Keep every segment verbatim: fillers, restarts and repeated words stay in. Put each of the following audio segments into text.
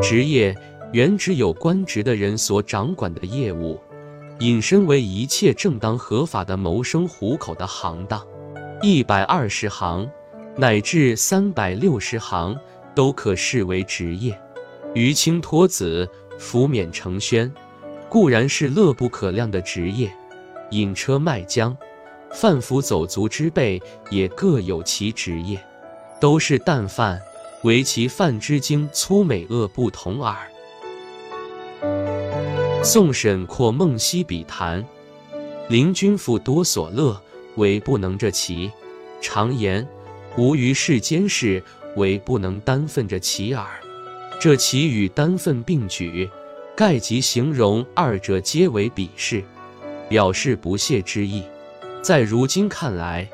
职业原指有关职的人所掌管的业务，引申为一切正当合法的谋生糊口的行当，一百二十行乃至三百六十行都可视为职业。于清托子、福勉承宣固然是乐不可量的职业，引车卖浆、贩夫走卒之辈也各有其职业，都是淡饭，唯其饭之精粗美恶不同耳。宋沈括梦溪笔谈，临君复多所乐，唯不能着其；常言无于世间事，唯不能单分着其耳。这其与单分并举，盖即形容二者皆为鄙视，表示不屑之意。在如今看来，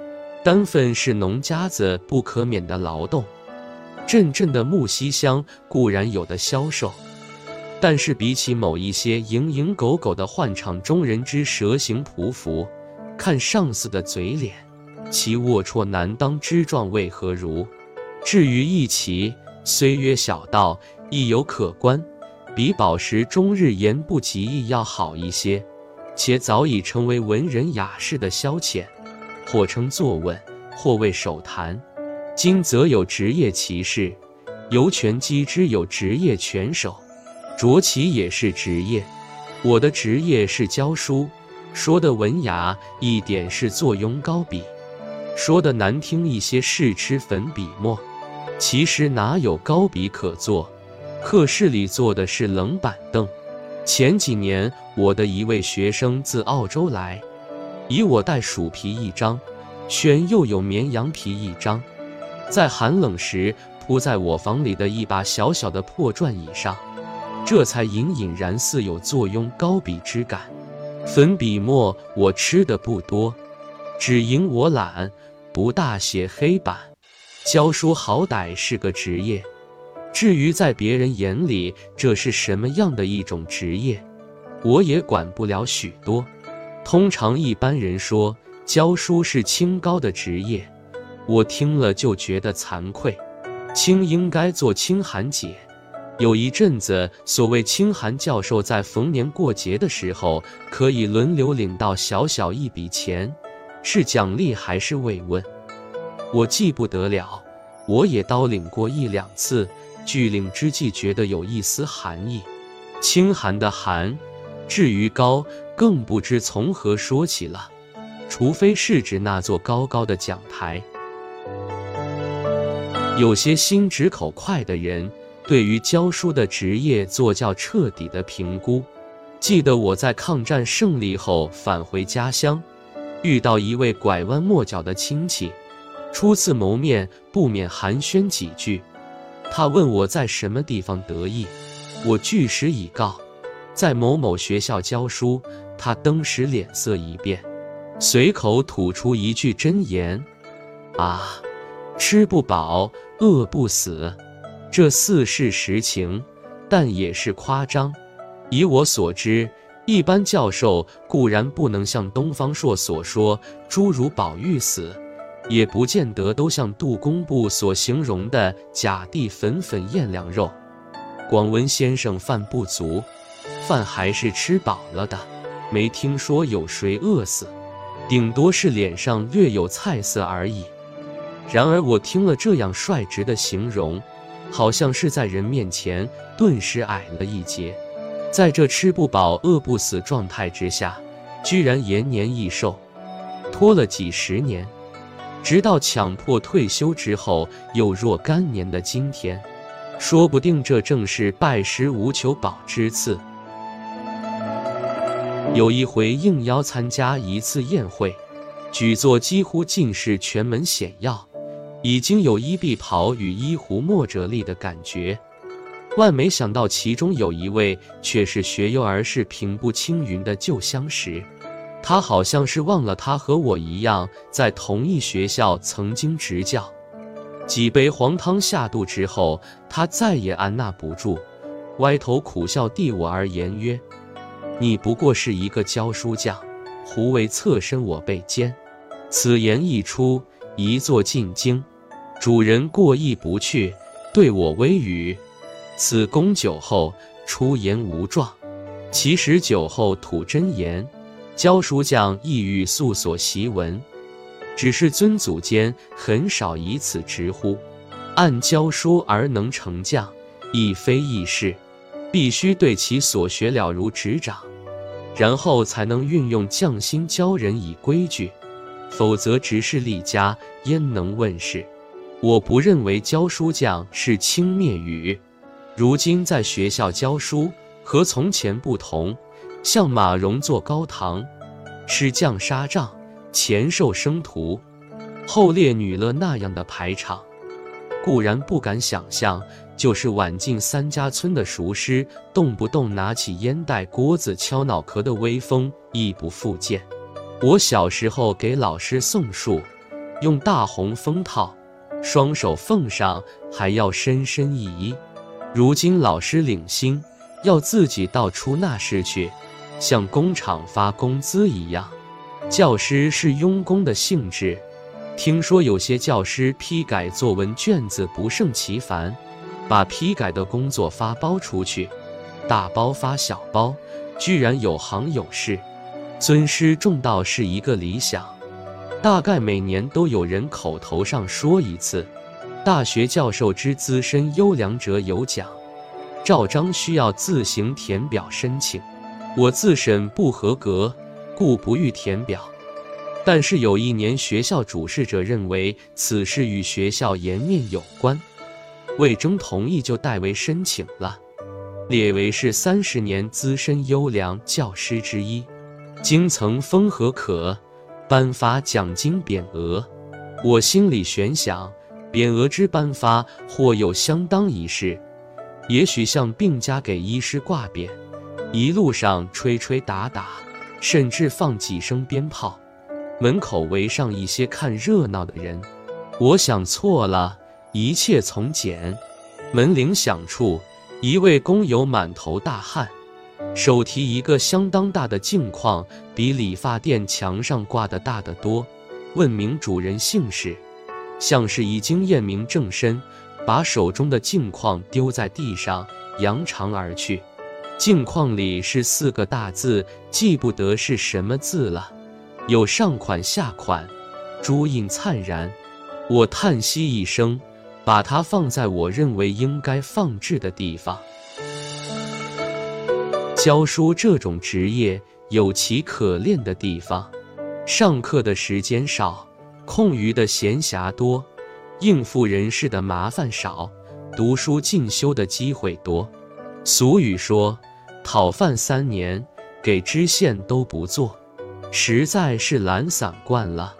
单分是农家子不可免的劳动，阵阵的木樨香固然有的消瘦，但是比起某一些蝇营狗苟的宦场中人之蛇行匍匐，看上司的嘴脸，其龌龊难当之状为何如？至于义旗，虽曰小道，亦有可观，比饱食终日言不及义要好一些，且早已成为文人雅士的消遣，或称作文，或为手谈。今则有职业骑士，由拳击之有职业拳手，着旗也是职业。我的职业是教书，说的文雅一点是坐拥高笔，说的难听一些是吃粉笔墨。其实哪有高笔可坐，课室里坐的是冷板凳。前几年我的一位学生自澳洲来，以我带鼠皮一张，选又有绵羊皮一张，在寒冷时铺在我房里的一把小小的破转椅上，这才隐隐然似有坐拥高笔之感。粉笔墨我吃的不多，只因我懒，不大写黑板。教书好歹是个职业，至于在别人眼里这是什么样的一种职业，我也管不了许多。通常一般人说教书是清高的职业，我听了就觉得惭愧。清应该做清寒解。有一阵子，所谓清寒教授在逢年过节的时候可以轮流领到小小一笔钱，是奖励还是慰问，我记不得了。我也叨领过一两次，据领之际觉得有一丝寒意，清寒的寒，至于高，更不知从何说起了，除非是指那座高高的讲台。有些心直口快的人对于教书的职业做较彻底的评估。记得我在抗战胜利后返回家乡，遇到一位拐弯抹角的亲戚，初次谋面不免寒暄几句，他问我在什么地方得意，我据实以告，在某某学校教书。他登时脸色一变，随口吐出一句真言：啊，吃不饱，饿不死。这似是实情，但也是夸张。以我所知，一般教授固然不能像东方朔所说诸如宝玉死，也不见得都像杜工部所形容的甲地粉粉咽凉肉。广文先生饭不足，饭还是吃饱了的，没听说有谁饿死，顶多是脸上略有菜色而已。然而我听了这样率直的形容，好像是在人面前顿时矮了一截。在这吃不饱饿不死状态之下，居然延年益寿，拖了几十年，直到强迫退休之后又若干年的今天，说不定这正是拜师无求饱之赐。有一回应邀参加一次宴会，举座几乎尽是权门显要，已经有衣必袍与衣胡莫者力的感觉，万没想到其中有一位却是学优而是平步青云的旧相识。他好像是忘了他和我一样在同一学校曾经执教，几杯黄汤下肚之后，他再也按捺不住，歪头苦笑地我而言曰：你不过是一个教书匠，胡为侧身我背肩。此言一出，一座进京，主人过意不去，对我微语。此供酒后，出言无状。其实酒后吐真言，教书匠亦欲素所习文，只是尊祖间很少以此直呼。按教书而能成匠，亦非易事，必须对其所学了如指掌，然后才能运用匠心教人以规矩，否则直事立家，焉能问世？我不认为教书匠是轻蔑语。如今在学校教书和从前不同，像马融坐高堂，吃酱杀瘴，前受生徒，后烈女乐那样的排场，固然不敢想象，就是晚近三家村的塾师，动不动拿起烟袋锅子敲脑壳的威风亦不复见。我小时候给老师送书，用大红封套，双手奉上，还要深深一揖。如今老师领薪，要自己到出纳室去，像工厂发工资一样。教师是佣工的性质，听说有些教师批改作文卷子不胜其烦，把批改的工作发包出去，大包发小包，居然有行有市。尊师重道是一个理想，大概每年都有人口头上说一次。大学教授之资深优良者有奖，照章需要自行填表申请，我自审不合格，故不欲填表。但是有一年学校主事者认为此事与学校颜面有关，未征同意就代为申请了，列为是三十年资深优良教师之一，经曾封和可颁发奖金匾额。我心里悬想，匾额之颁发或有相当仪式，也许像病家给医师挂匾，一路上吹吹打打，甚至放几声鞭炮，门口围上一些看热闹的人。我想错了，一切从简。门铃响处，一位工友满头大汗，手提一个相当大的镜框，比理发店墙上挂的大得多，问明主人姓氏，像是已经验明正身，把手中的镜框丢在地上，扬长而去。镜框里是四个大字，记不得是什么字了，有上款下款，朱印灿然。我叹息一声，把它放在我认为应该放置的地方。教书这种职业有其可恋的地方，上课的时间少，空余的闲暇多，应付人事的麻烦少，读书进修的机会多。俗语说，讨饭三年，给知县都不做，实在是懒散惯了，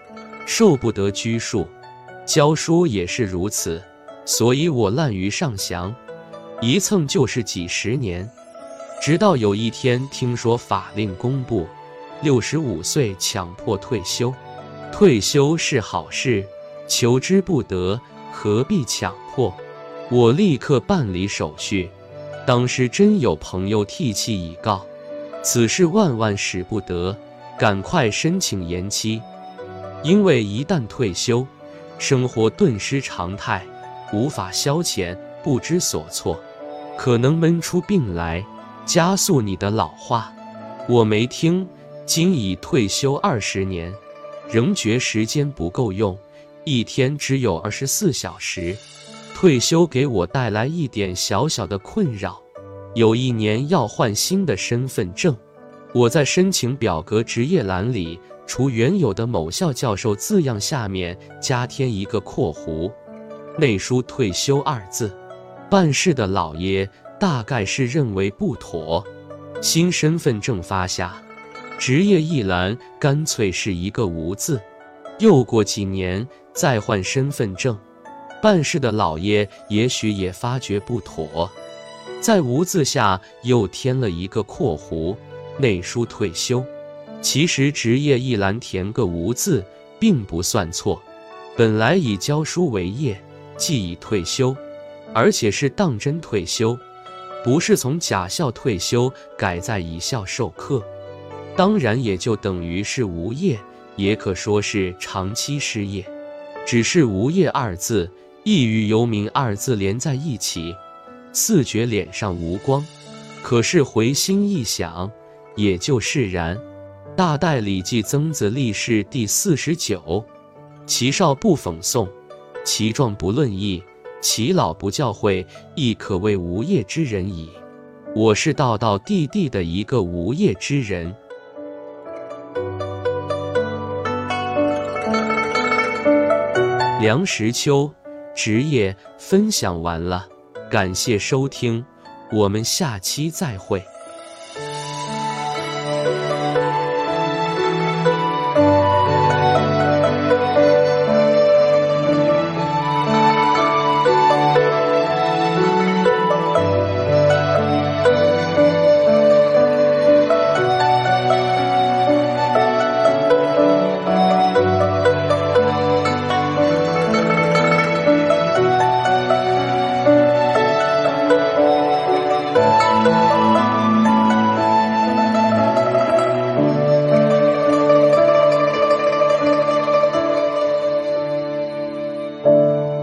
受不得拘束。教书也是如此，所以我滥竽上降，一蹭就是几十年。直到有一天听说法令公布，六十五岁强迫退休。退休是好事，求之不得，何必强迫？我立刻办理手续，当时真有朋友涕泣以告，此事万万使不得，赶快申请延期。因为一旦退休，生活顿失常态，无法消遣，不知所措，可能闷出病来，加速你的老化。我没听，今已退休二十年，仍觉时间不够用，一天只有二十四小时。退休给我带来一点小小的困扰，有一年要换新的身份证，我在申请表格职业栏里，除原有的某校教授字样下面加添一个括弧，内书退休二字。办事的老爷大概是认为不妥，新身份证发下，职业一栏干脆是一个无字。又过几年再换身份证，办事的老爷也许也发觉不妥，在无字下又添了一个括弧，内书退休。其实职业一栏填个无字并不算错，本来以教书为业，既已退休，而且是当真退休，不是从假校退休改在乙校授课，当然也就等于是无业，也可说是长期失业。只是无业二字亦与游民二字连在一起，似觉脸上无光，可是回心一想，也就释然。大戴礼记曾子历事第四十九，其少不讽诵，其壮不论议，其老不教诲，亦可谓无业之人矣。我是道道地地的一个无业之人。梁实秋职业分享完了，感谢收听，我们下期再会。